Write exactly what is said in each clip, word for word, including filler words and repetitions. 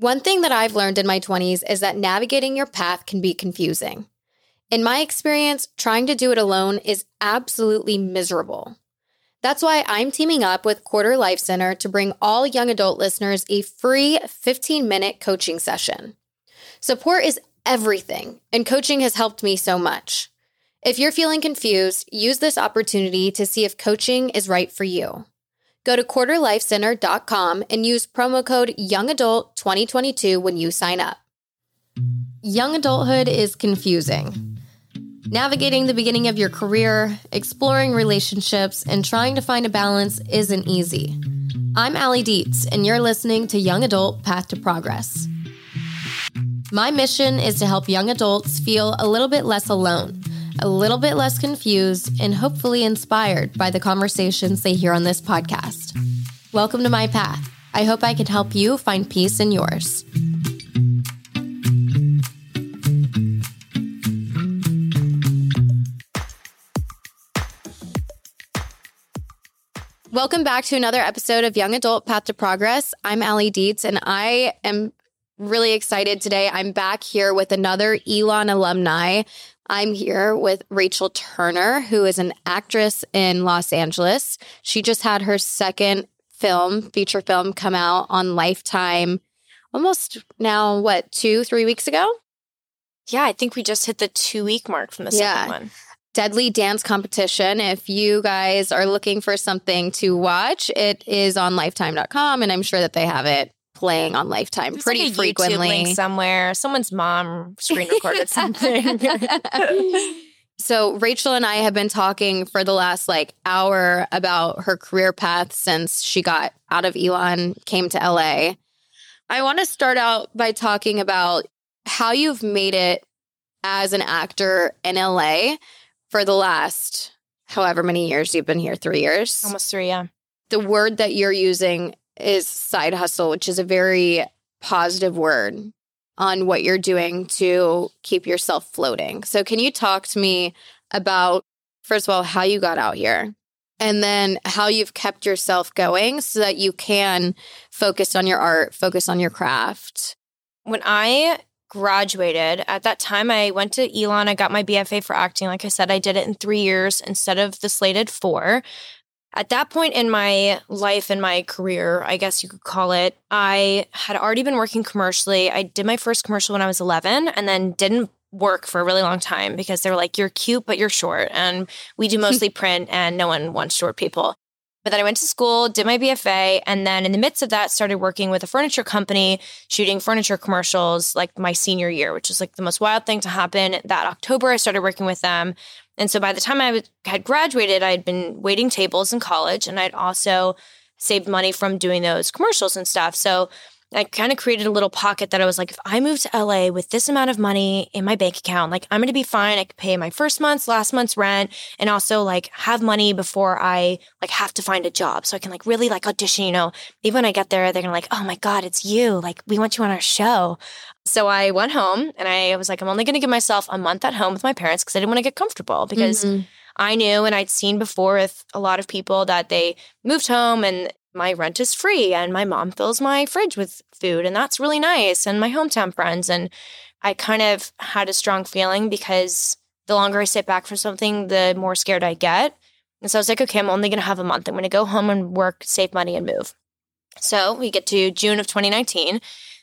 One thing that I've learned in my twenties is that navigating your path can be confusing. In my experience, trying to do it alone is absolutely miserable. That's why I'm teaming up with Quarter Life Center to bring all young adult listeners a free fifteen-minute coaching session. Support is everything, and coaching has helped me so much. If you're feeling confused, use this opportunity to see if coaching is right for you. Go to quarter life center dot com and use promo code young adult twenty twenty-two when you sign up. Young adulthood is confusing. Navigating the beginning of your career, exploring relationships, and trying to find a balance isn't easy. I'm Allie Dietz, and you're listening to Young Adult Path to Progress. My mission is to help young adults feel a little bit less alone, a little bit less confused, and hopefully inspired by the conversations they hear on this podcast. Welcome to my path. I hope I can help you find peace in yours. Welcome back to another episode of Young Adult Path to Progress. I'm Allie Dietz, and I am really excited today. I'm back here with another Elon alumni. I'm here with Rachel Turner, who is an actress in Los Angeles. She just had her second film, feature film, come out on Lifetime almost now, what, two, three weeks ago? Yeah, I think we just hit the two-week mark from the second yeah. one. Deadly Dance Competition. If you guys are looking for something to watch, it is on lifetime dot com, and I'm sure that they have it playing on Lifetime There's pretty like a frequently. YouTube link somewhere. Someone's mom screen recorded something. So Rachel and I have been talking for the last like hour about her career path since she got out of Elon, came to L A. I want to start out by talking about how you've made it as an actor in L A for the last however many years you've been here, three years. Almost three, yeah. The word that you're using is side hustle, which is a very positive word on what you're doing to keep yourself floating. So can you talk to me about, first of all, how you got out here and then how you've kept yourself going so that you can focus on your art, focus on your craft? When I graduated, at that time, I went to Elon. I got my B F A for acting. Like I said, I did it in three years instead of the slated four. At that point in my life and my career, I guess you could call it, I had already been working commercially. I did my first commercial when I was eleven and then didn't work for a really long time because they were like, you're cute, but you're short. And we do mostly print and no one wants short people. But then I went to school, did my B F A, and then in the midst of that, started working with a furniture company, shooting furniture commercials like my senior year, which is like the most wild thing to happen. That October, I started working with them. And so by the time I had graduated, I had been waiting tables in college, and I'd also saved money from doing those commercials and stuff. So I kind of created a little pocket that I was like, if I move to L A with this amount of money in my bank account, like I'm going to be fine. I could pay my first month's, last month's rent, and also like have money before I like have to find a job. So I can like really like audition, you know, even when I get there, they're going to like, oh my God, it's you. Like we want you on our show. So I went home and I was like, I'm only going to give myself a month at home with my parents because I didn't want to get comfortable because mm-hmm. I knew and I'd seen before with a lot of people that they moved home and my rent is free and my mom fills my fridge with food and that's really nice and my hometown friends. And I kind of had a strong feeling because the longer I sit back for something, the more scared I get. And so I was like, okay, I'm only going to have a month. I'm going to go home and work, save money and move. So we get to June of twenty nineteen.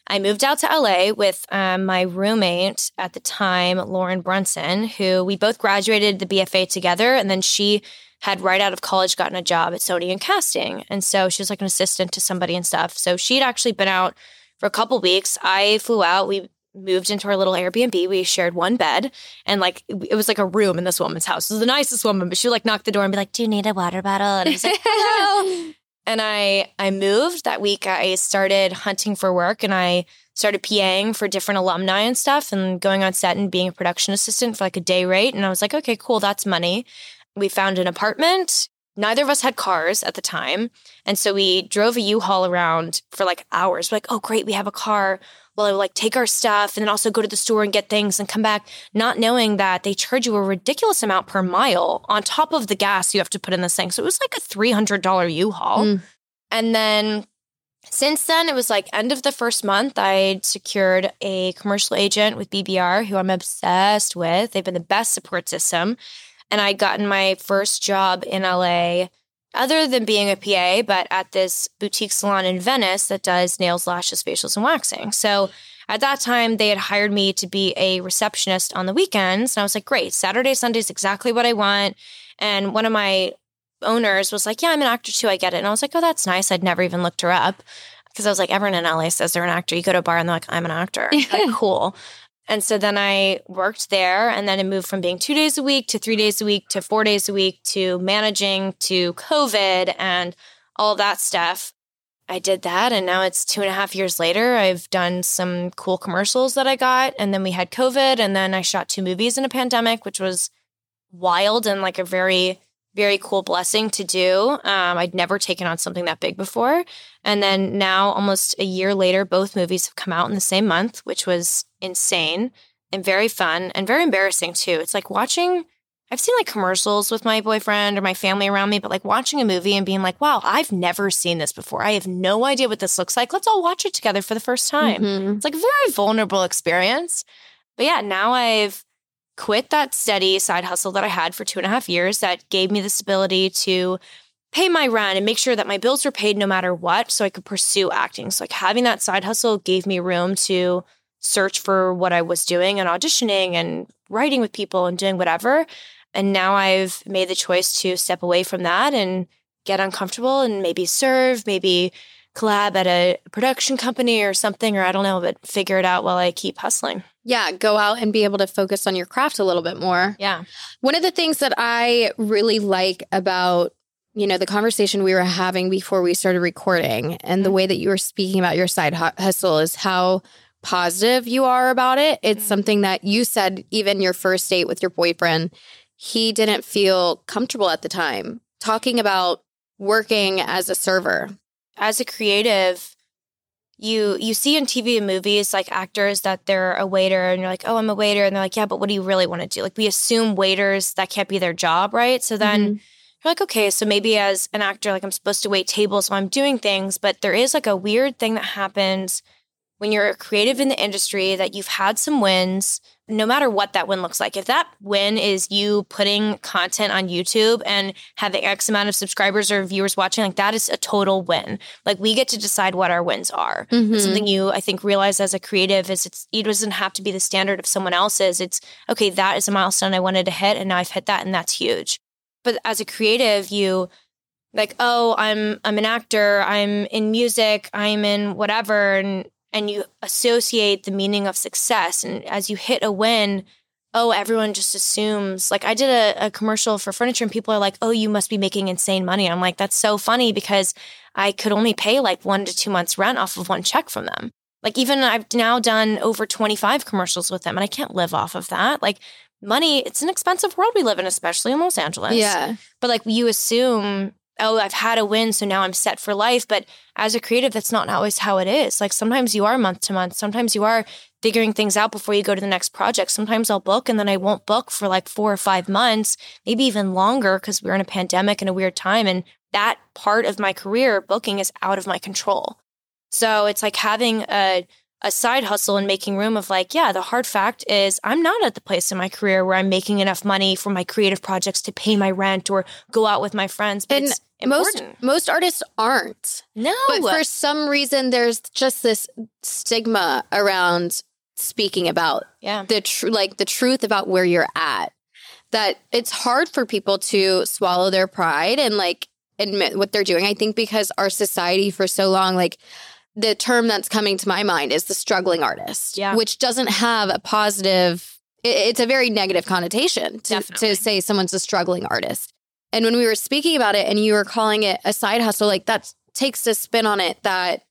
I moved out to L A with um, my roommate at the time, Lauren Brunson, who we both graduated the B F A together. And then she had right out of college gotten a job at Sony in casting. And so she was like an assistant to somebody and stuff. So she'd actually been out for a couple weeks. I flew out. We moved into our little Airbnb. We shared one bed. And like, it was like a room in this woman's house. It was the nicest woman. But she would like knock the door and be like, do you need a water bottle? And I was like, no. And I, I moved that week. I started hunting for work and I started PAing for different alumni and stuff and going on set and being a production assistant for like a day rate. And I was like, okay, cool. That's money. We found an apartment. Neither of us had cars at the time. And so we drove a U-Haul around for like hours. We're like, oh, great. We have a car. Well, I would like take our stuff and then also go to the store and get things and come back, not knowing that they charge you a ridiculous amount per mile on top of the gas you have to put in this thing. So it was like a three hundred dollars U-Haul. Mm. And then Since then, it was like end of the first month, I secured a commercial agent with B B R, who I'm obsessed with. They've been the best support system. And I'd gotten my first job in L A, other than being a P A, but at this boutique salon in Venice that does nails, lashes, facials, and waxing. So at that time, they had hired me to be a receptionist on the weekends. And I was like, great, Saturday, Sunday is exactly what I want. And one of my owners was like, yeah, I'm an actor too. I get it. And I was like, oh, that's nice. I'd never even looked her up because I was like, everyone in L A says they're an actor. You go to a bar and they're like, I'm an actor. Like, cool. And so then I worked there, and then it moved from being two days a week to three days a week to four days a week to managing to COVID and all that stuff. I did that, and now it's two and a half years later. I've done some cool commercials that I got, and then we had COVID, and then I shot two movies in a pandemic, which was wild and like a very, very cool blessing to do. Um, I'd never taken on something that big before. And then now, almost a year later, both movies have come out in the same month, which was insane and very fun and very embarrassing too. It's like watching, I've seen like commercials with my boyfriend or my family around me, but like watching a movie and being like, wow, I've never seen this before. I have no idea what this looks like. Let's all watch it together for the first time. Mm-hmm. It's like a very vulnerable experience. But yeah, now I've quit that steady side hustle that I had for two and a half years that gave me this ability to pay my rent and make sure that my bills were paid no matter what, so I could pursue acting. So like having that side hustle gave me room to search for what I was doing and auditioning and writing with people and doing whatever. And now I've made the choice to step away from that and get uncomfortable and maybe serve, maybe collab at a production company or something, or I don't know, but figure it out while I keep hustling. Yeah, go out and be able to focus on your craft a little bit more. Yeah. One of the things that I really like about, you know, the conversation we were having before we started recording and the way that you were speaking about your side hustle is how positive you are about it. It's mm-hmm. something that you said, even your first date with your boyfriend, he didn't feel comfortable at the time talking about working as a server. As a creative, you you see in T V and movies, like actors that they're a waiter and you're like, oh, I'm a waiter. And they're like, yeah, but what do you really want to do? Like, we assume waiters, that can't be their job, right? So then mm-hmm. you're like, okay, so maybe as an actor, like I'm supposed to wait tables while I'm doing things. But there is like a weird thing that happens when you're a creative in the industry that you've had some wins, no matter what that win looks like. If that win is you putting content on YouTube and having X amount of subscribers or viewers watching, like that is a total win. Like we get to decide what our wins are. Mm-hmm. Something you, I think, realize as a creative is it's, it doesn't have to be the standard of someone else's. It's, okay, that is a milestone I wanted to hit and now I've hit that and that's huge. But as a creative, you... like, oh, I'm I'm an actor, I'm in music, I'm in whatever, and and you associate the meaning of success. And as you hit a win, oh, everyone just assumes. Like I did a, a commercial for furniture and people are like, oh, you must be making insane money. I'm like, that's so funny because I could only pay like one to two months rent off of one check from them. Like even I've now done over twenty-five commercials with them and I can't live off of that. Like money, it's an expensive world we live in, especially in Los Angeles. Yeah. But like you assume... oh, I've had a win, so now I'm set for life. But as a creative, that's not always how it is. Like sometimes you are month to month. Sometimes you are figuring things out before you go to the next project. Sometimes I'll book and then I won't book for like four or five months, maybe even longer because we're in a pandemic and a weird time. And that part of my career, booking, is out of my control. So it's like having a a side hustle and making room of like, yeah, the hard fact is I'm not at the place in my career where I'm making enough money for my creative projects to pay my rent or go out with my friends. But and- it's Important. Most most artists aren't. No. But for some reason, there's just this stigma around speaking about yeah. the tr- like the truth about where you're at, that it's hard for people to swallow their pride and like admit what they're doing. I think because our society for so long, like the term that's coming to my mind is the struggling artist, yeah. which doesn't have a positive, it, it's a very negative connotation to, to say someone's a struggling artist. And when we were speaking about it and you were calling it a side hustle, like that takes a spin on it that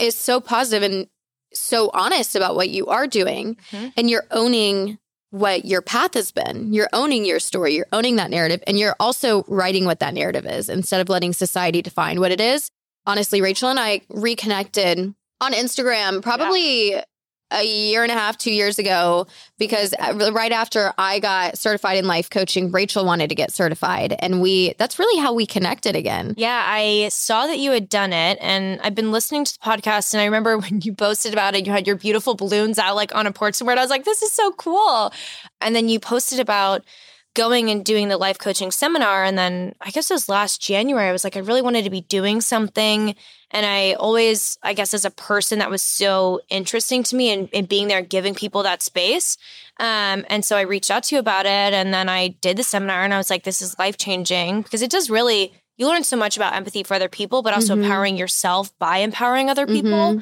is so positive and so honest about what you are doing. Mm-hmm. And you're owning what your path has been. You're owning your story. You're owning that narrative. And you're also writing what that narrative is instead of letting society define what it is. Honestly, Rachel and I reconnected on Instagram probably yeah. a year and a half, two years ago, because right after I got certified in life coaching, Rachel wanted to get certified. And we that's really how we connected again. Yeah, I saw that you had done it. And I've been listening to the podcast. And I remember when you posted about it, you had your beautiful balloons out like on a porch somewhere. And I was like, this is so cool. And then you posted about going and doing the life coaching seminar. And then I guess it was last January, I was like, I really wanted to be doing something. And I always, I guess, as a person, that was so interesting to me and, and being there, giving people that space. Um, and so I reached out to you about it. And then I did the seminar and I was like, this is life changing, because it does really, you learn so much about empathy for other people, but also mm-hmm. empowering yourself by empowering other people. Mm-hmm.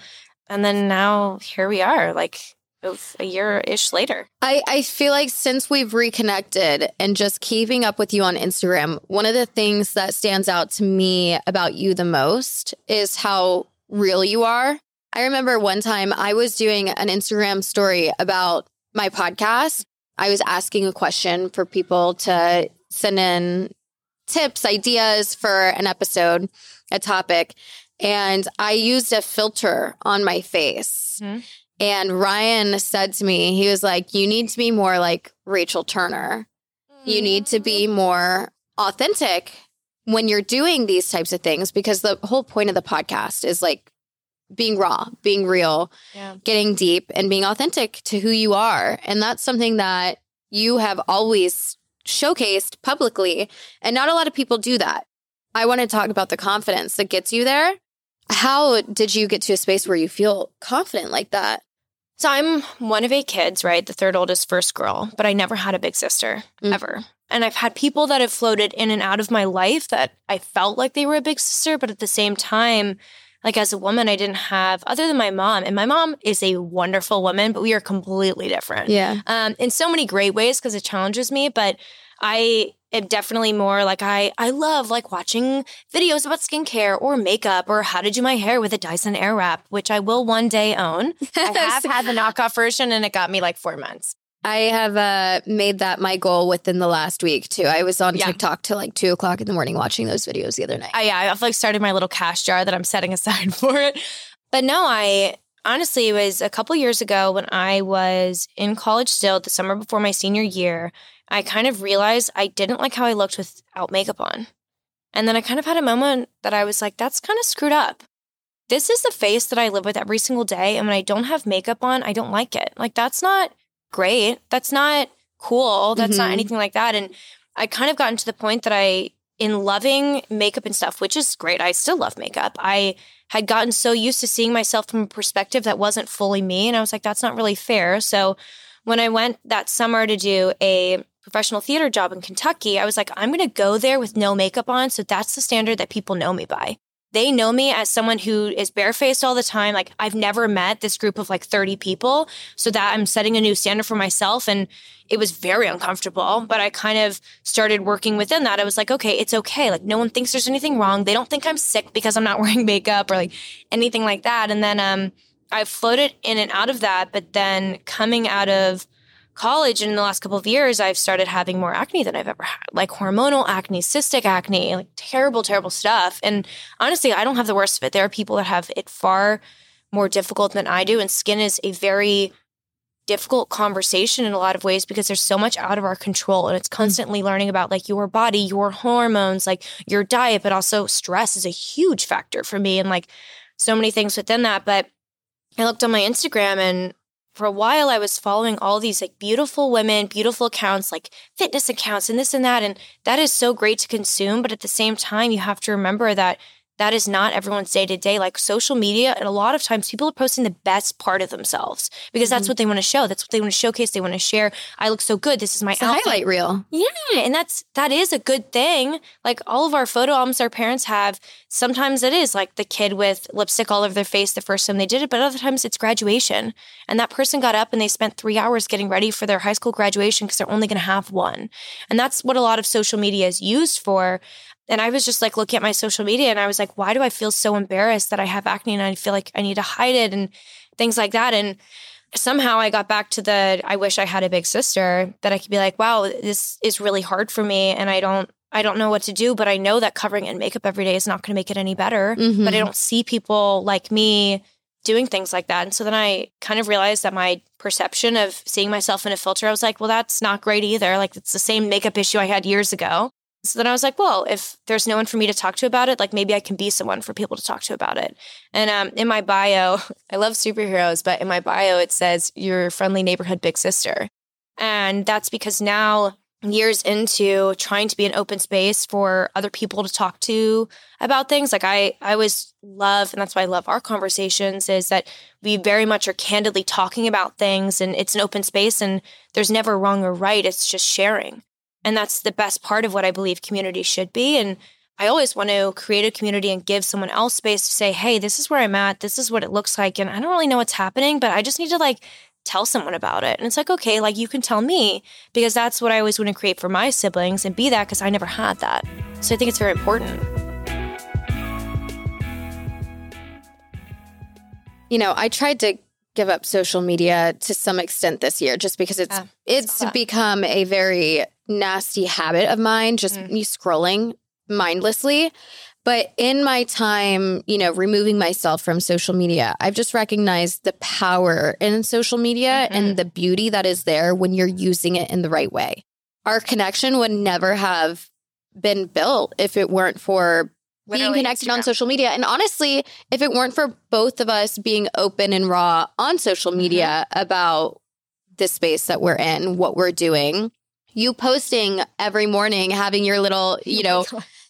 And then now here we are, like a year-ish later. I, I feel like since we've reconnected and just keeping up with you on Instagram, one of the things that stands out to me about you the most is how real you are. I remember one time I was doing an Instagram story about my podcast. I was asking a question for people to send in tips, ideas for an episode, a topic. And I used a filter on my face. Mm-hmm. And Ryan said to me, he was like, you need to be more like Rachel Turner. You need to be more authentic when you're doing these types of things, because the whole point of the podcast is like being raw, being real, yeah. getting deep and being authentic to who you are. And that's something that you have always showcased publicly. And not a lot of people do that. I want to talk about the confidence that gets you there. How did you get to a space where you feel confident like that? So I'm one of eight kids, right? The third oldest, first girl, but I never had a big sister mm. ever. And I've had people that have floated in and out of my life that I felt like they were a big sister, but at the same time, like as a woman, I didn't have, other than my mom. And my mom is a wonderful woman, but we are completely different. Yeah. Um, in so many great ways, because it challenges me, but I am definitely more like I, I love like watching videos about skincare or makeup or how to do my hair with a Dyson Airwrap, which I will one day own. I have had the knockoff version and it got me like four months. I have uh, made that my goal within the last week too. I was on yeah. TikTok till like two o'clock in the morning watching those videos the other night. I, yeah, I've like started my little cash jar that I'm setting aside for it. But no, I... Honestly, it was a couple years ago when I was in college still, the summer before my senior year, I kind of realized I didn't like how I looked without makeup on. And then I kind of had a moment that I was like, that's kind of screwed up. This is the face that I live with every single day. And when I don't have makeup on, I don't like it. Like, that's not great. That's not cool. That's mm-hmm. not anything like that. And I kind of gotten to the point that I, in loving makeup and stuff, which is great. I still love makeup. I had gotten so used to seeing myself from a perspective that wasn't fully me. And I was like, that's not really fair. So when I went that summer to do a professional theater job in Kentucky, I was like, I'm going to go there with no makeup on. So that's the standard that people know me by. They know me as someone who is barefaced all the time. Like I've never met this group of like thirty people. So that I'm setting a new standard for myself. And it was very uncomfortable, but I kind of started working within that. I was like, okay, it's okay. Like no one thinks there's anything wrong. They don't think I'm sick because I'm not wearing makeup or like anything like that. And then um, I floated in and out of that. But then coming out of college and in the last couple of years, I've started having more acne than I've ever had, like hormonal acne, cystic acne, like terrible, terrible stuff. And honestly, I don't have the worst of it. There are people that have it far more difficult than I do. And skin is a very difficult conversation in a lot of ways because there's so much out of our control. And it's constantly learning about like your body, your hormones, like your diet, but also stress is a huge factor for me and like so many things within that. But I looked on my Instagram and for a while, I was following all these like beautiful women, beautiful accounts, like fitness accounts and this and that. And that is so great to consume. But at the same time, you have to remember that that is not everyone's day to day. Like social media, and a lot of times people are posting the best part of themselves because that's mm-hmm. what they want to show. That's what they want to showcase. They want to share. I look so good. This is my it's outfit. A highlight reel. Yeah. And that's, that is a good thing. Like all of our photo albums our parents have, sometimes it is like the kid with lipstick all over their face the first time they did it, but other times it's graduation. And that person got up and they spent three hours getting ready for their high school graduation because they're only going to have one. And that's what a lot of social media is used for. And I was just like looking at my social media and I was like, why do I feel so embarrassed that I have acne and I feel like I need to hide it and things like that. And somehow I got back to the, I wish I had a big sister that I could be like, wow, this is really hard for me. And I don't, I don't know what to do, but I know that covering it in makeup every day is not going to make it any better, mm-hmm. but I don't see people like me doing things like that. And so then I kind of realized that my perception of seeing myself in a filter, I was like, well, that's not great either. Like, it's the same makeup issue I had years ago. So then I was like, well, if there's no one for me to talk to about it, like maybe I can be someone for people to talk to about it. And um, in my bio, I love superheroes, but in my bio, it says your friendly neighborhood big sister. And that's because now, years into trying to be an open space for other people to talk to about things, like I, I always love, and that's why I love our conversations, is that we very much are candidly talking about things, and it's an open space, and there's never wrong or right. It's just sharing. And that's the best part of what I believe community should be. And I always want to create a community and give someone else space to say, hey, this is where I'm at. This is what it looks like. And I don't really know what's happening, but I just need to like tell someone about it. And it's like, okay, like you can tell me, because that's what I always want to create for my siblings and be that, because I never had that. So I think it's very important. You know, I tried to give up social media to some extent this year, just because it's yeah, it's become a very nasty habit of mine, just mm. me scrolling mindlessly. But in my time, you know, removing myself from social media, I've just recognized the power in social media mm-hmm. and the beauty that is there when you're using it in the right way. Our connection would never have been built if it weren't for Literally, being connected Instagram. on social media. And honestly, if it weren't for both of us being open and raw on social media mm-hmm. about the space that we're in, what we're doing, you posting every morning, having your little, you know,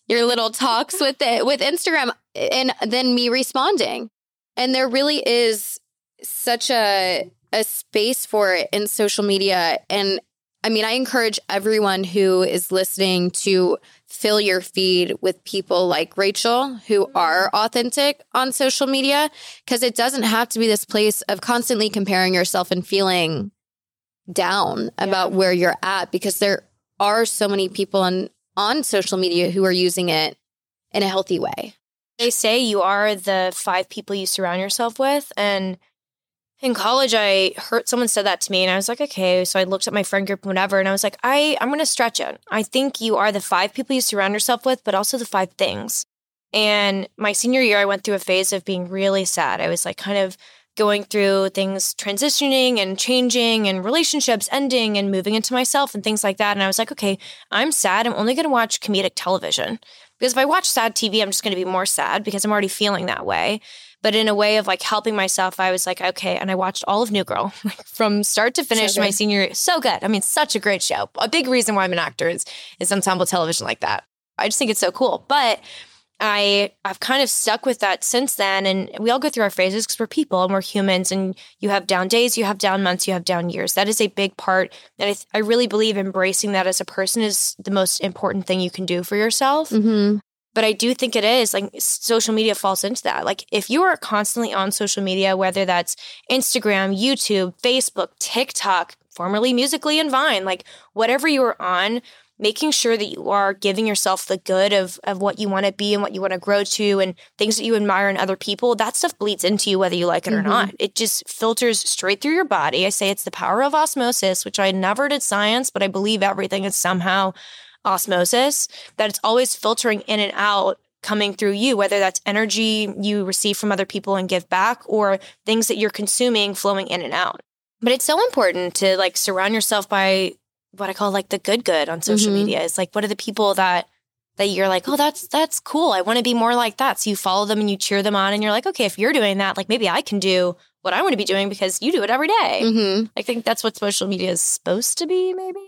your little talks with it, with Instagram, and then me responding. And there really is such a a space for it in social media. And I mean, I encourage everyone who is listening to fill your feed with people like Rachel who are authentic on social media, because it doesn't have to be this place of constantly comparing yourself and feeling down yeah. about where you're at, because there are so many people on, on social media who are using it in a healthy way. They say you are the five people you surround yourself with. And in college, I heard someone said that to me, and I was like, okay. So I looked at my friend group, whatever, and I was like, I, I'm going to stretch it. I think you are the five people you surround yourself with, but also the five things. And my senior year, I went through a phase of being really sad. I was like kind of going through things, transitioning and changing, and relationships ending and moving into myself and things like that. And I was like, okay, I'm sad. I'm only going to watch comedic television, because if I watch sad T V, I'm just going to be more sad because I'm already feeling that way. But in a way of like helping myself, I was like, okay. And I watched all of New Girl from start to finish so my senior year. So good. I mean, such a great show. A big reason why I'm an actor is, is ensemble television like that. I just think it's so cool. But I, I've kind of stuck with that since then. And we all go through our phases because we're people and we're humans, and you have down days, you have down months, you have down years. That is a big part. And I, th- I really believe embracing that as a person is the most important thing you can do for yourself. Mm-hmm. But I do think it is like social media falls into that. Like if you are constantly on social media, whether that's Instagram, YouTube, Facebook, TikTok, formerly Musical.ly and Vine, like whatever you are on, making sure that you are giving yourself the good of, of what you want to be and what you want to grow to and things that you admire in other people, that stuff bleeds into you whether you like it mm-hmm. or not. It just filters straight through your body. I say it's the power of osmosis, which I never did science, but I believe everything is somehow osmosis, that it's always filtering in and out, coming through you, whether that's energy you receive from other people and give back or things that you're consuming flowing in and out. But it's so important to like surround yourself by what I call like the good good on social mm-hmm. media. It's like, what are the people that that you're like, oh, that's that's cool. I want to be more like that. So you follow them and you cheer them on and you're like, okay, if you're doing that, like maybe I can do what I want to be doing because you do it every day. Mm-hmm. I think that's what social media is supposed to be, maybe.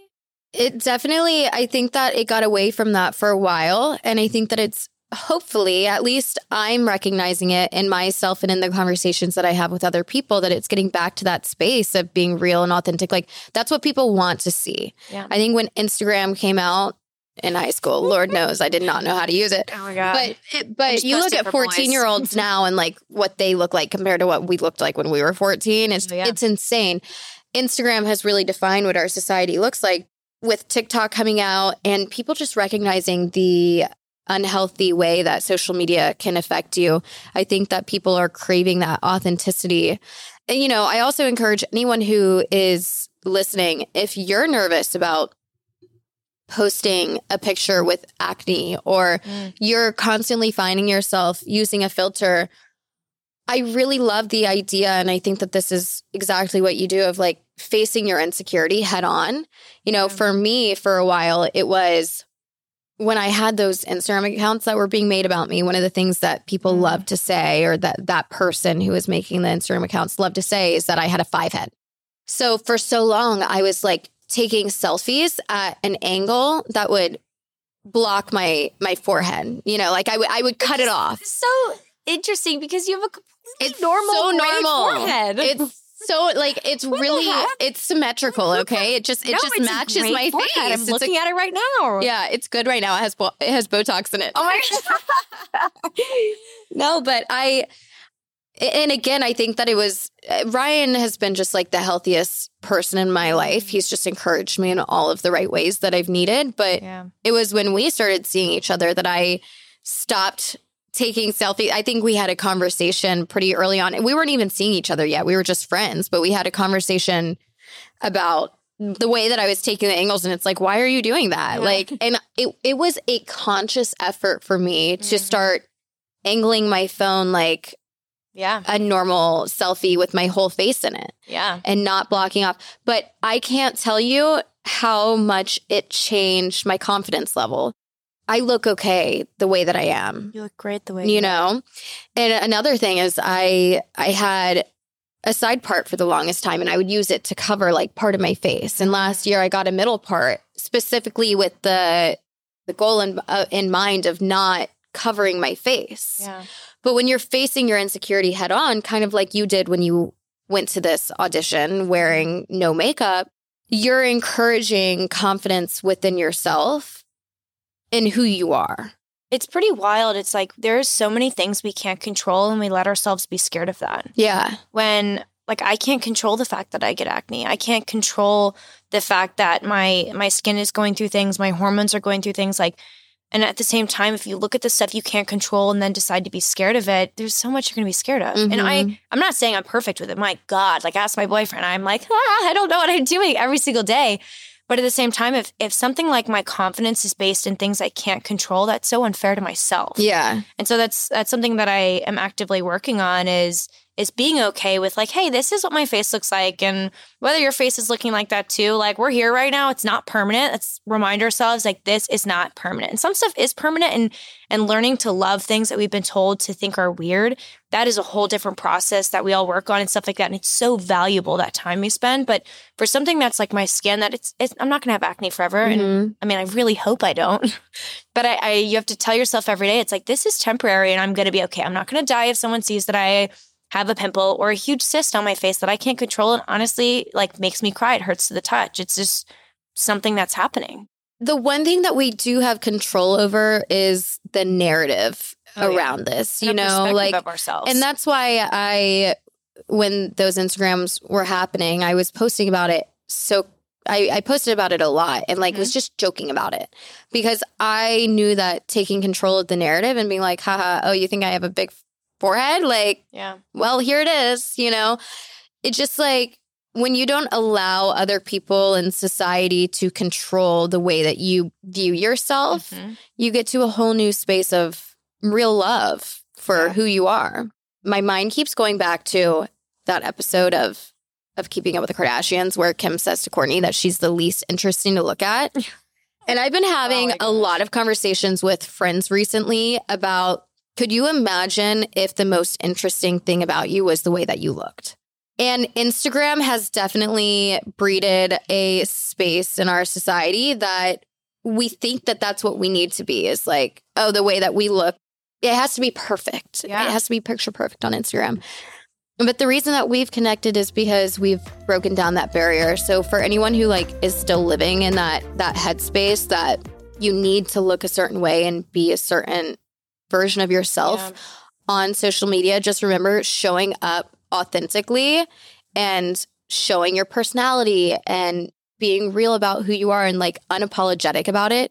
It definitely, I think that it got away from that for a while. And I think that it's hopefully, at least I'm recognizing it in myself and in the conversations that I have with other people, that it's getting back to that space of being real and authentic. Like that's what people want to see. Yeah. I think when Instagram came out in high school, Lord knows I did not know how to use it. Oh my God. But, but you look at fourteen year olds now and like what they look like compared to what we looked like when we were fourteen. It's, yeah. it's insane. Instagram has really defined what our society looks like, with TikTok coming out and people just recognizing the unhealthy way that social media can affect you. I think that people are craving that authenticity. And, you know, I also encourage anyone who is listening, if you're nervous about posting a picture with acne or mm. you're constantly finding yourself using a filter, I really love the idea, and I think that this is exactly what you do, of like facing your insecurity head on. You know, yeah. for me, for a while, it was when I had those Instagram accounts that were being made about me, one of the things that people mm-hmm. love to say, or that that person who was making the Instagram accounts loved to say, is that I had a five head. So for so long, I was like taking selfies at an angle that would block my my forehead. You know, like I, w- I would cut it's it off. So interesting, because you have a completely it's normal, so normal forehead. It's so like it's what really it's symmetrical. Okay, it just it no, just matches my forehead. Face. I'm it's looking a, at it right now. Yeah, it's good right now. It has it has Botox in it. Oh my god. No, but I. And again, I think that it was, Ryan has been just like the healthiest person in my life. He's just encouraged me in all of the right ways that I've needed. But yeah. it was when we started seeing each other that I stopped taking selfies. I think we had a conversation pretty early on. We weren't even seeing each other yet. We were just friends, but we had a conversation about the way that I was taking the angles. And it's like, why are you doing that? Yeah. Like, and it, it was a conscious effort for me mm. to start angling my phone like, yeah, a normal selfie with my whole face in it. Yeah. And not blocking off. But I can't tell you how much it changed my confidence level. I look okay the way that I am. You look great the way you, you know. Are. And another thing is I I had a side part for the longest time, and I would use it to cover like part of my face. Mm-hmm. And last year I got a middle part, specifically with the the goal in, uh, in mind of not covering my face. Yeah. But when you're facing your insecurity head on, kind of like you did when you went to this audition wearing no makeup, you're encouraging confidence within yourself in who you are. It's pretty wild. It's like there's so many things we can't control, and we let ourselves be scared of that. Yeah. When like I can't control the fact that I get acne. I can't control the fact that my my skin is going through things, my hormones are going through things like And at the same time, if you look at the stuff you can't control and then decide to be scared of it, there's so much you're going to be scared of. Mm-hmm. And I, I'm not saying I'm perfect with it. My God, like ask my boyfriend. I'm like, ah, I don't know what I'm doing every single day. But at the same time, if if something like my confidence is based in things I can't control, that's so unfair to myself. Yeah. And so that's that's something that I am actively working on is is being okay with like, hey, this is what my face looks like. And whether your face is looking like that too, like we're here right now. It's not permanent. Let's remind ourselves like this is not permanent. And some stuff is permanent, and and learning to love things that we've been told to think are weird. That is a whole different process that we all work on and stuff like that. And it's so valuable, that time we spend. But for something that's like my skin, that it's, it's I'm not going to have acne forever. Mm-hmm. And I mean, I really hope I don't. But I, I you have to tell yourself every day, it's like, this is temporary and I'm going to be okay. I'm not going to die if someone sees that I have a pimple or a huge cyst on my face that I can't control. And honestly, like makes me cry. It hurts to the touch. It's just something that's happening. The one thing that we do have control over is the narrative oh, around yeah. this, you and know, like, of ourselves. And that's why I, when those Instagrams were happening, I was posting about it. So I, I posted about it a lot and like mm-hmm. was just joking about it, because I knew that taking control of the narrative and being like, haha, oh, you think I have a big forehead, like, yeah, well, here it is, you know. It's just like when you don't allow other people in society to control the way that you view yourself, mm-hmm. you get to a whole new space of real love for yeah. who you are. My mind keeps going back to that episode of of Keeping Up with the Kardashians where Kim says to Kourtney that she's the least interesting to look at. And I've been having oh, a lot of conversations with friends recently about, could you imagine if the most interesting thing about you was the way that you looked? And Instagram has definitely breeded a space in our society that we think that that's what we need to be, is like, oh, the way that we look, it has to be perfect. Yeah. It has to be picture perfect on Instagram. But the reason that we've connected is because we've broken down that barrier. So for anyone who like is still living in that that headspace that you need to look a certain way and be a certain version of yourself yeah. on social media, just remember showing up authentically and showing your personality and being real about who you are and like unapologetic about it.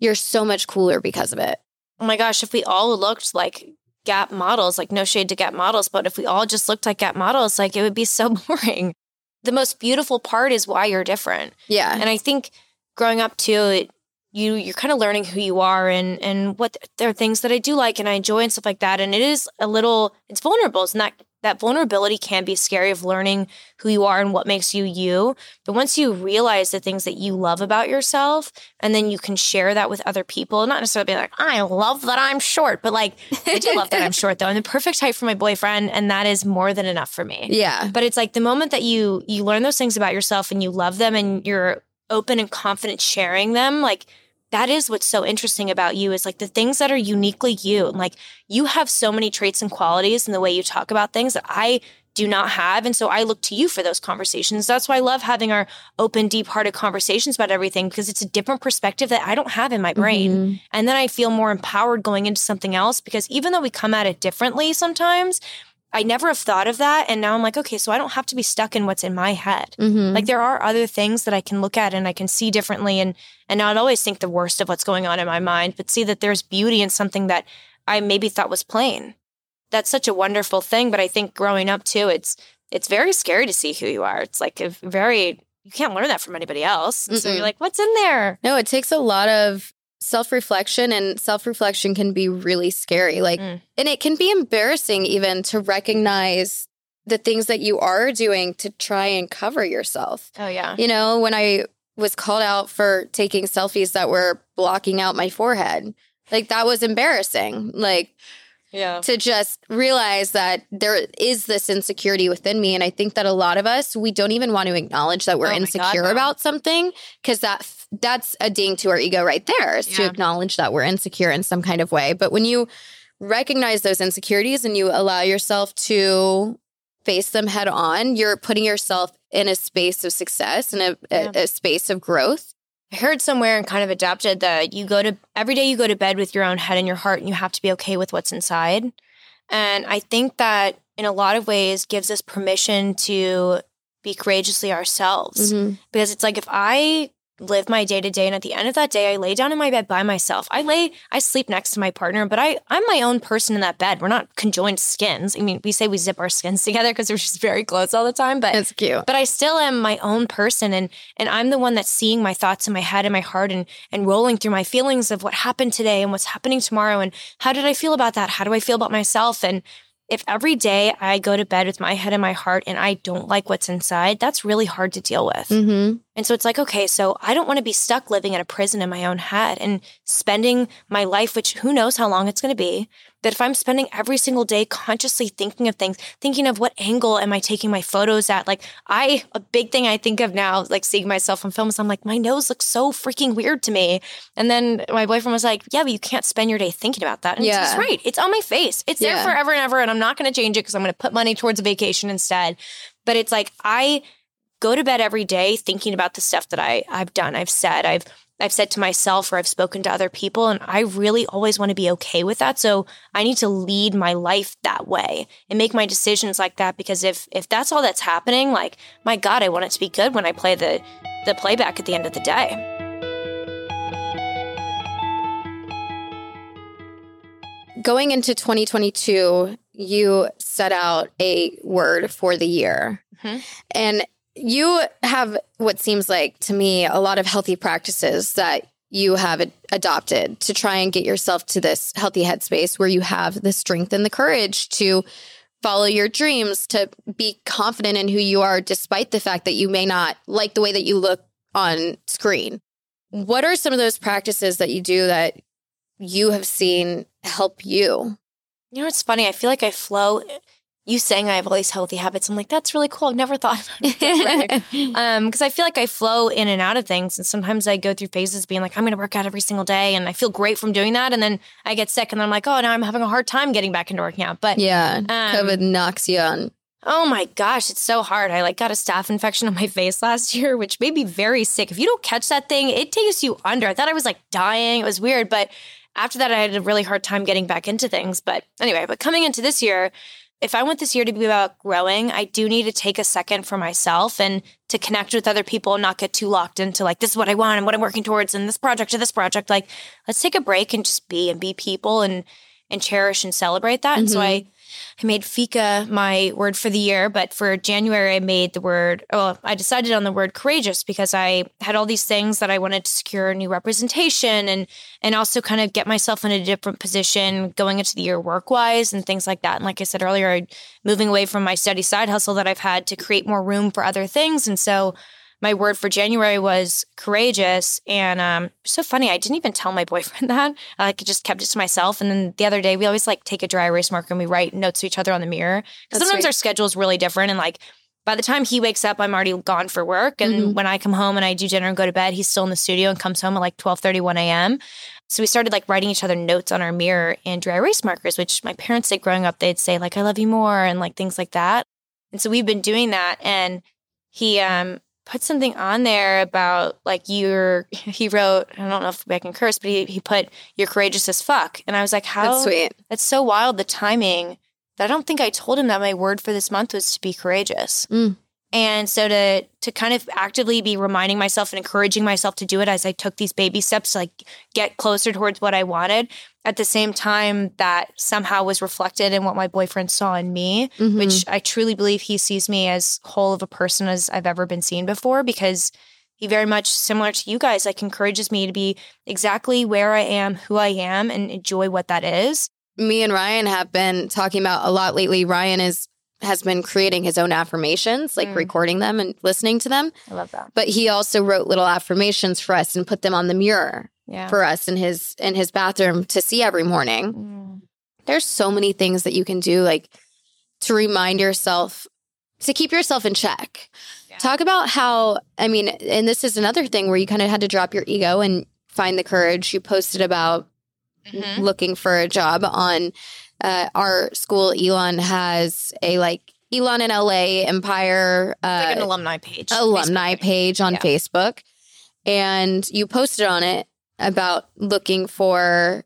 You're so much cooler because of it. Oh my gosh, if we all looked like Gap models, like no shade to Gap models, but if we all just looked like Gap models, like it would be so boring. The most beautiful part is why you're different. Yeah. And I think growing up too, it you, you're kind of learning who you are and, and what th- there are things that I do like and I enjoy and stuff like that. And it is a little, it's vulnerable. It's not, that vulnerability can be scary of learning who you are and what makes you you. But once you realize the things that you love about yourself, and then you can share that with other people, not necessarily being like, I love that I'm short, but like, I do love that I'm short though. I'm the perfect height for my boyfriend. And that is more than enough for me. Yeah. But it's like the moment that you, you learn those things about yourself and you love them and you're open and confident sharing them, like, that is what's so interesting about you is like the things that are uniquely you. And like you have so many traits and qualities in the way you talk about things that I do not have. And so I look to you for those conversations. That's why I love having our open, deep-hearted conversations about everything because it's a different perspective that I don't have in my brain. Mm-hmm. And then I feel more empowered going into something else because even though we come at it differently sometimes, I never have thought of that. And now I'm like, okay, so I don't have to be stuck in what's in my head. Mm-hmm. Like there are other things that I can look at and I can see differently and and not always think the worst of what's going on in my mind, but see that there's beauty in something that I maybe thought was plain. That's such a wonderful thing. But I think growing up too, it's it's very scary to see who you are. It's like a very, you can't learn that from anybody else. Mm-mm. So you're like, what's in there? No, it takes a lot of self-reflection, and self-reflection can be really scary. Like, mm. and it can be embarrassing even to recognize the things that you are doing to try and cover yourself. Oh, yeah. You know, when I was called out for taking selfies that were blocking out my forehead, like that was embarrassing. Like, yeah, to just realize that there is this insecurity within me. And I think that a lot of us, we don't even want to acknowledge that we're oh insecure God, no. about something because that that's a ding to our ego right there is yeah. to acknowledge that we're insecure in some kind of way. But when you recognize those insecurities and you allow yourself to face them head on, you're putting yourself in a space of success and a, yeah. a, a space of growth. I heard somewhere and kind of adapted that you go to every day you go to bed with your own head and your heart and you have to be okay with what's inside. And I think that in a lot of ways gives us permission to be courageously ourselves mm-hmm. because it's like if I live my day to day and at the end of that day, I lay down in my bed by myself. I lay, I sleep next to my partner, but I, I'm my own person in that bed. We're not conjoined skins. I mean, we say we zip our skins together because we're just very close all the time, but that's cute. But I still am my own person and and I'm the one that's seeing my thoughts in my head and my heart and and rolling through my feelings of what happened today and what's happening tomorrow and how did I feel about that? How do I feel about myself? And if every day I go to bed with my head and my heart and I don't like what's inside, that's really hard to deal with. Mm-hmm. And so it's like, okay, so I don't want to be stuck living in a prison in my own head and spending my life, which who knows how long it's going to be, that if I'm spending every single day consciously thinking of things, thinking of what angle am I taking my photos at? Like I, a big thing I think of now, like seeing myself on films, I'm like, my nose looks so freaking weird to me. And then my boyfriend was like, yeah, but you can't spend your day thinking about that. And yeah. he's right. It's on my face. It's yeah. there forever and ever. And I'm not going to change it because I'm going to put money towards a vacation instead. But it's like, I go to bed every day thinking about the stuff that I, I've done, I've said, I've I've said to myself or I've spoken to other people. And I really always want to be okay with that. So I need to lead my life that way and make my decisions like that. Because if if that's all that's happening, like, my God, I want it to be good when I play the, the playback at the end of the day. Going into twenty twenty-two, you set out a word for the year. Mm-hmm. And you have what seems like to me a lot of healthy practices that you have ad- adopted to try and get yourself to this healthy headspace where you have the strength and the courage to follow your dreams, to be confident in who you are, despite the fact that you may not like the way that you look on screen. What are some of those practices that you do that you have seen help you? You know, it's funny. I feel like I flow. You saying I have all these healthy habits, I'm like, that's really cool. I've never thought about it. Because um, I feel like I flow in and out of things. And sometimes I go through phases being like, I'm going to work out every single day. And I feel great from doing that. And then I get sick. And then I'm like, oh, now I'm having a hard time getting back into working out. But yeah, um, COVID knocks you on. Oh my gosh, it's so hard. I like got a staph infection on my face last year, which made me very sick. If you don't catch that thing, it takes you under. I thought I was like dying. It was weird. But after that, I had a really hard time getting back into things. But anyway, but coming into this year, if I want this year to be about growing, I do need to take a second for myself and to connect with other people and not get too locked into like, this is what I want and what I'm working towards and this project or this project. Like, let's take a break and just be and be people and and cherish and celebrate that. Mm-hmm. And so I, I made Fika my word for the year, but for January, I made the word, well, I decided on the word courageous because I had all these things that I wanted to secure new representation and and also kind of get myself in a different position going into the year work-wise and things like that. And like I said earlier, moving away from my steady side hustle that I've had to create more room for other things. And so my word for January was courageous. And um, so funny, I didn't even tell my boyfriend that. I like, just kept it to myself. And then the other day, we always like take a dry erase marker and we write notes to each other on the mirror. Because sometimes sweet. Our schedule is really different. And like by the time he wakes up, I'm already gone for work. And mm-hmm. when I come home and I do dinner and go to bed, he's still in the studio and comes home at like twelve thirty, one a.m. So we started like writing each other notes on our mirror and dry erase markers, which my parents did growing up. They'd say like, I love you more and like things like that. And so we've been doing that. And he, um, put something on there about like you're, he wrote, I don't know if I can curse, but he, he put you're courageous as fuck. And I was like, how? That's sweet. That's so wild, the timing. I don't think I told him that my word for this month was to be courageous. Mm. And so to to kind of actively be reminding myself and encouraging myself to do it as I took these baby steps to like get closer towards what I wanted, at the same time that somehow was reflected in what my boyfriend saw in me, mm-hmm. which I truly believe he sees me as whole of a person as I've ever been seen before, because he very much, similar to you guys, like encourages me to be exactly where I am, who I am, and enjoy what that is. Me and Ryan have been talking about a lot lately. Ryan is has been creating his own affirmations, like mm. recording them and listening to them. I love that. But he also wrote little affirmations for us and put them on the mirror yeah. for us in his in his bathroom to see every morning. Mm. There's so many things that you can do, like to remind yourself, to keep yourself in check. Yeah. Talk about how, I mean, and this is another thing where you kind of had to drop your ego and find the courage. You posted about mm-hmm. looking for a job on Uh, our school. Elon has a like Elon in L A Empire, uh, like an alumni page, alumni Facebook. page on yeah. Facebook. And you posted on it about looking for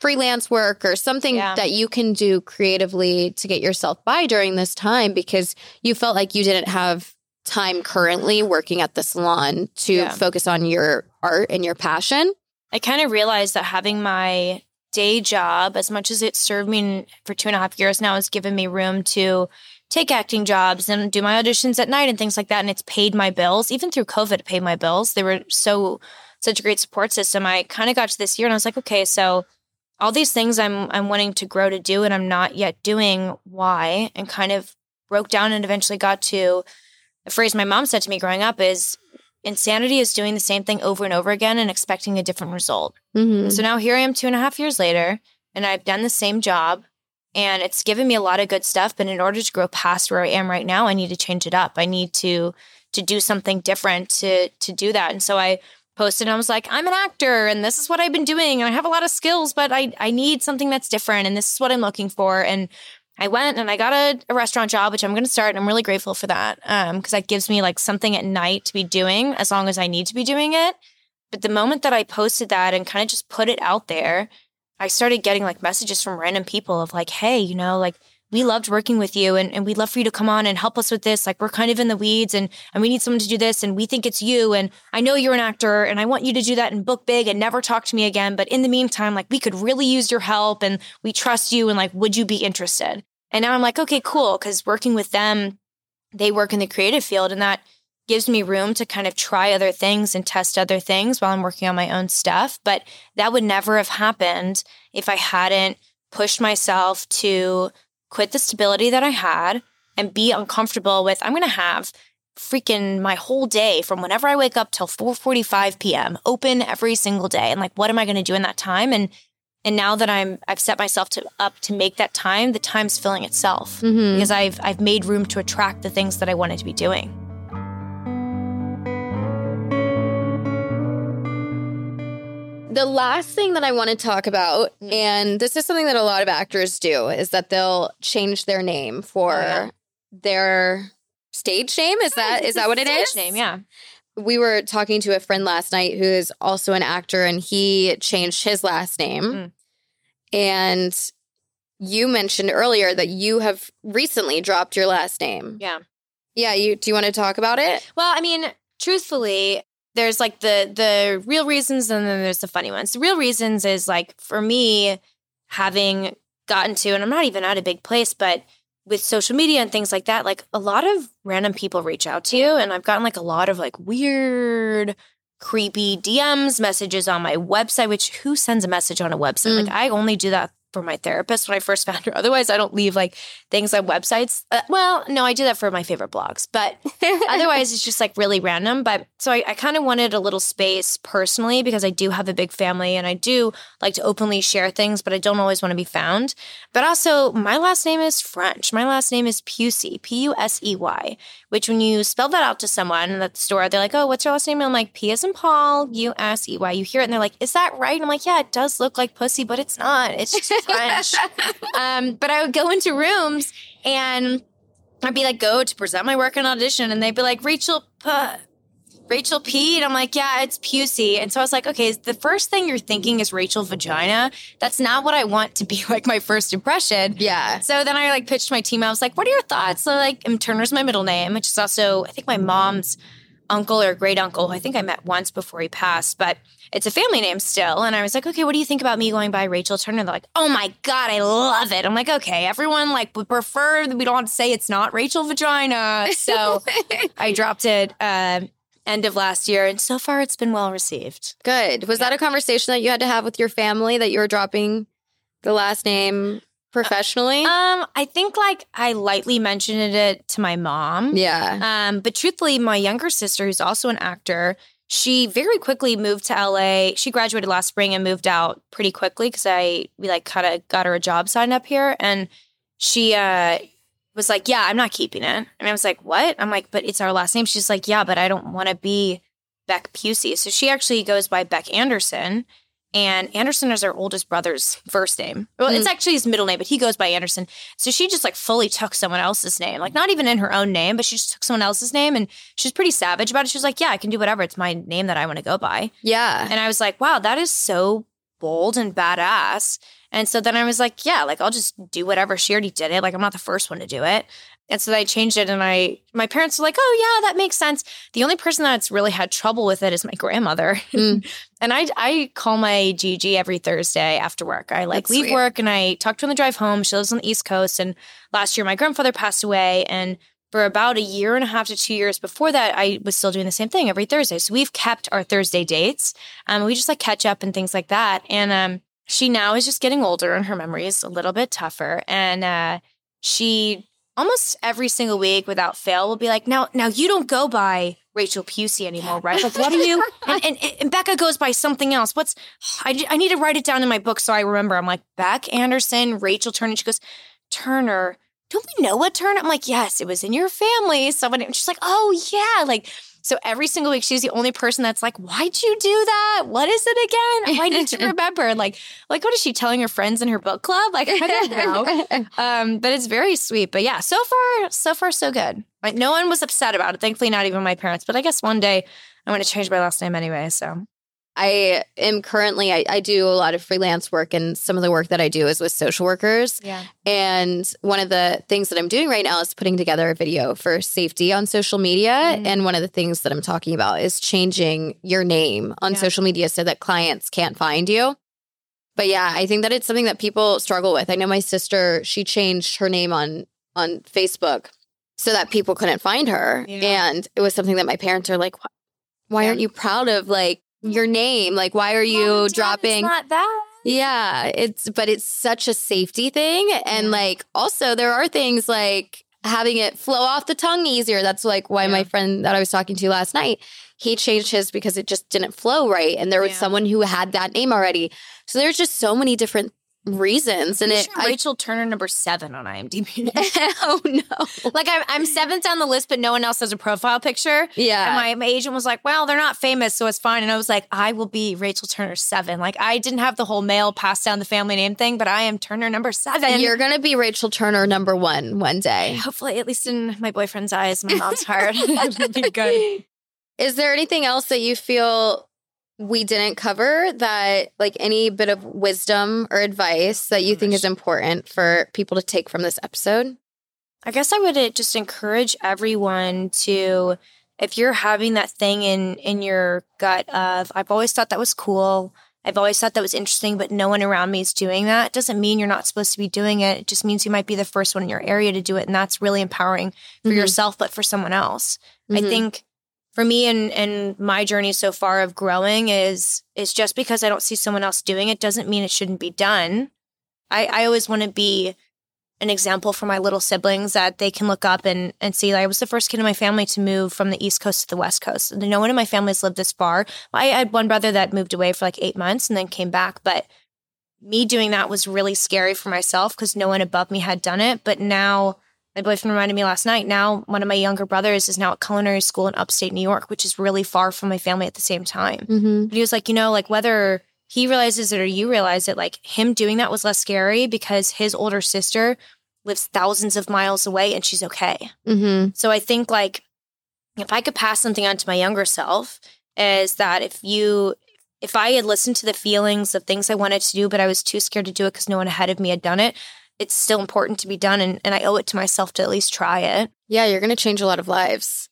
freelance work or something yeah. that you can do creatively to get yourself by during this time, because you felt like you didn't have time currently working at the salon to yeah. focus on your art and your passion. I kind of realized that having my day job, as much as it served me for two and a half years now, has given me room to take acting jobs and do my auditions at night and things like that. And it's paid my bills. Even through COVID, it paid my bills. They were so such a great support system. I kind of got to this year and I was like, okay, so all these things I'm I'm wanting to grow to do and I'm not yet doing, why? And kind of broke down and eventually got to a phrase my mom said to me growing up is, insanity is doing the same thing over and over again and expecting a different result. Mm-hmm. So now here I am two and a half years later, and I've done the same job, and it's given me a lot of good stuff. But in order to grow past where I am right now, I need to change it up. I need to to do something different to to do that. And so I posted, and I was like, I'm an actor, and this is what I've been doing, and I have a lot of skills, but I, I need something that's different, and this is what I'm looking for. And I went and I got a, a restaurant job, which I'm going to start. And I'm really grateful for that um, because that gives me like something at night to be doing as long as I need to be doing it. But the moment that I posted that and kind of just put it out there, I started getting like messages from random people of like, hey, you know, like we loved working with you and, and we'd love for you to come on and help us with this. Like we're kind of in the weeds and, and we need someone to do this and we think it's you. And I know you're an actor and I want you to do that and book big and never talk to me again. But in the meantime, like we could really use your help and we trust you and like, would you be interested? And now I'm like, okay, cool. Because working with them, they work in the creative field and that gives me room to kind of try other things and test other things while I'm working on my own stuff. But that would never have happened if I hadn't pushed myself to quit the stability that I had and be uncomfortable with, I'm going to have freaking my whole day from whenever I wake up till four forty-five p.m. open every single day. And like, what am I going to do in that time? And and now that I'm, I've set myself to, up to make that time, the time's filling itself mm-hmm. because I've I've made room to attract the things that I wanted to be doing. The last thing that I want to talk about, and this is something that a lot of actors do, is that they'll change their name for oh, yeah. their stage name. Is yeah, that is that what it is? Stage name, yeah. We were talking to a friend last night who is also an actor, and he changed his last name. Mm. And you mentioned earlier that you have recently dropped your last name. Yeah. Yeah. You do you want to talk about it? Well, I mean, truthfully, there's like the the real reasons and then there's the funny ones. The real reasons is like for me, having gotten to, and I'm not even at a big place, but with social media and things like that, like a lot of random people reach out to you. And I've gotten like a lot of like weird, creepy D Ms, messages on my website, which who sends a message on a website? Mm. Like I only do that for my therapist when I first found her. Otherwise, I don't leave like things on websites. Uh, well, no, I do that for my favorite blogs. But otherwise, it's just like really random. But so I, I kind of wanted a little space personally because I do have a big family and I do like to openly share things, but I don't always want to be found. But also, my last name is French. My last name is Pusey, P U S E Y, which when you spell that out to someone at the store, they're like, oh, what's your last name? And I'm like, P as in Paul, U S E Y. You hear it and they're like, is that right? And I'm like, yeah, it does look like pussy, but it's not. It's just French. um, but I would go into rooms and I'd be like, go to present my work and audition. And they'd be like, Rachel P- Rachel P. And I'm like, yeah, it's Pusey. And so I was like, okay, the first thing you're thinking is Rachel Vagina. That's not what I want to be like my first impression. Yeah. So then I like pitched my team. I was like, what are your thoughts? So like, M. Turner's my middle name, which is also, I think my mom's uncle or great uncle, who I think I met once before he passed, but it's a family name still. And I was like, okay, what do you think about me going by Rachel Turner? They're like, oh my God, I love it. I'm like, okay, everyone like would prefer that we don't have to say it's not Rachel Vagina. So I dropped it uh, end of last year. And so far it's been well received. Good. Was yeah. that a conversation that you had to have with your family that you were dropping the last name professionally? Um, I think like I lightly mentioned it to my mom. Yeah. Um, but truthfully, my younger sister, who's also an actor, she very quickly moved to L A. She graduated last spring and moved out pretty quickly because I we like kind of got her a job signed up here, and she uh, was like, "Yeah, I'm not keeping it." And I was like, "What?" I'm like, "But it's our last name." She's like, "Yeah, but I don't want to be Beck Pusey." So she actually goes by Beck Anderson. And Anderson is our oldest brother's first name. Well, mm. it's actually his middle name, but he goes by Anderson. So she just like fully took someone else's name, like not even in her own name, but she just took someone else's name. And she's pretty savage about it. She was like, yeah, I can do whatever. It's my name that I want to go by. Yeah. And I was like, wow, that is so bold and badass. And so then I was like, yeah, like I'll just do whatever. She already did it. Like I'm not the first one to do it. And so I changed it, and I my parents were like, oh, yeah, that makes sense. The only person that's really had trouble with it is my grandmother. Mm. and I I call my Gigi every Thursday after work. I, like, that's leave sweet. work, and I talk to her on the drive home. She lives on the East Coast, and last year my grandfather passed away, and for about a year and a half to two years before that, I was still doing the same thing every Thursday. So we've kept our Thursday dates. Um, we just, like, catch up and things like that. And um, she now is just getting older, and her memory is a little bit tougher. And uh, she... almost every single week without fail will be like, now, now you don't go by Rachel Pusey anymore, right? Like, what are you? And, and, and Becca goes by something else. What's, I, I need to write it down in my book so I remember. I'm like, Beck Anderson, Rachel Turner. She goes, Turner, don't we know what Turner? I'm like, yes, it was in your family. Somebody, and she's like, oh yeah. Like, so every single week, she's the only person that's like, why'd you do that? What is it again? Why did you remember? Like, like what is she telling her friends in her book club? Like, I don't know. Um, but it's very sweet. But yeah, so far, so far, so good. Like, no one was upset about it. Thankfully, not even my parents. But I guess one day I want to change my last name anyway, so. I am currently, I, I do a lot of freelance work, and some of the work that I do is with social workers. Yeah. And one of the things that I'm doing right now is putting together a video for safety on social media. Mm-hmm. And one of the things that I'm talking about is changing your name on yeah. social media so that clients can't find you. But yeah, I think that it's something that people struggle with. I know my sister, she changed her name on, on Facebook so that people couldn't find her. Yeah. And it was something that my parents are like, why yeah. aren't you proud of, like, your name? Like, why are you oh, Dad, dropping? It's not that. Yeah, it's, but it's such a safety thing. And yeah. like, also there are things like having it flow off the tongue easier. That's like why yeah. my friend that I was talking to last night, he changed his because it just didn't flow right. And there was yeah. someone who had that name already. So there's just so many different reasons. And it, sure Rachel I, Turner number seven on IMDb. Oh no! Like I'm, I'm seventh on the list, but no one else has a profile picture. Yeah. And my, my agent was like, "Well, they're not famous, so it's fine." And I was like, "I will be Rachel Turner seven." Like I didn't have the whole male pass down the family name thing, but I am Turner number seven. You're gonna be Rachel Turner number one one day. Hopefully, at least in my boyfriend's eyes, my mom's heart. It'll be good. Is there anything else that you feel we didn't cover that, like any bit of wisdom or advice that you think is important for people to take from this episode? I guess I would just encourage everyone to, if you're having that thing in, in your gut of, I've always thought that was cool, I've always thought that was interesting, but no one around me is doing that. It doesn't mean you're not supposed to be doing it. It just means you might be the first one in your area to do it. And that's really empowering for mm-hmm. yourself, but for someone else. Mm-hmm. I think for me and, and my journey so far of growing is, is just because I don't see someone else doing it doesn't mean it shouldn't be done. I, I always want to be an example for my little siblings that they can look up and, and see. Like, I was the first kid in my family to move from the East Coast to the West Coast. No one in my family has lived this far. I had one brother that moved away for like eight months and then came back. But me doing that was really scary for myself because no one above me had done it. But now, my boyfriend reminded me last night, now one of my younger brothers is now at culinary school in upstate New York, which is really far from my family at the same time. Mm-hmm. But he was like, you know, like whether he realizes it or you realize it, like him doing that was less scary because his older sister lives thousands of miles away and she's okay. Mm-hmm. So I think like if I could pass something on to my younger self is that if you, if I had listened to the feelings of things I wanted to do, but I was too scared to do it because no one ahead of me had done it, it's still important to be done. And, and I owe it to myself to at least try it. Yeah, you're going to change a lot of lives.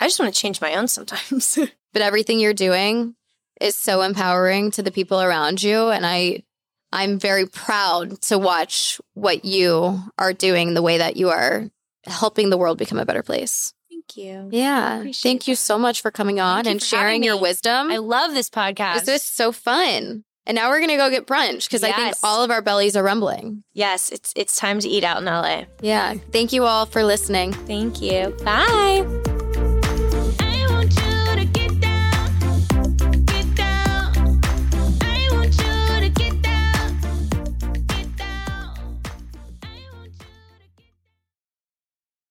I just want to change my own sometimes. But everything you're doing is so empowering to the people around you. And I, I'm very proud to watch what you are doing, the way that you are helping the world become a better place. Thank you. Yeah. Thank that. you so much for coming on Thank and sharing your wisdom. I love this podcast. This is so fun. And now we're going to go get brunch because yes. I think all of our bellies are rumbling. Yes. It's, it's time to eat out in L A. Yeah. Thank you all for listening. Thank you. Bye.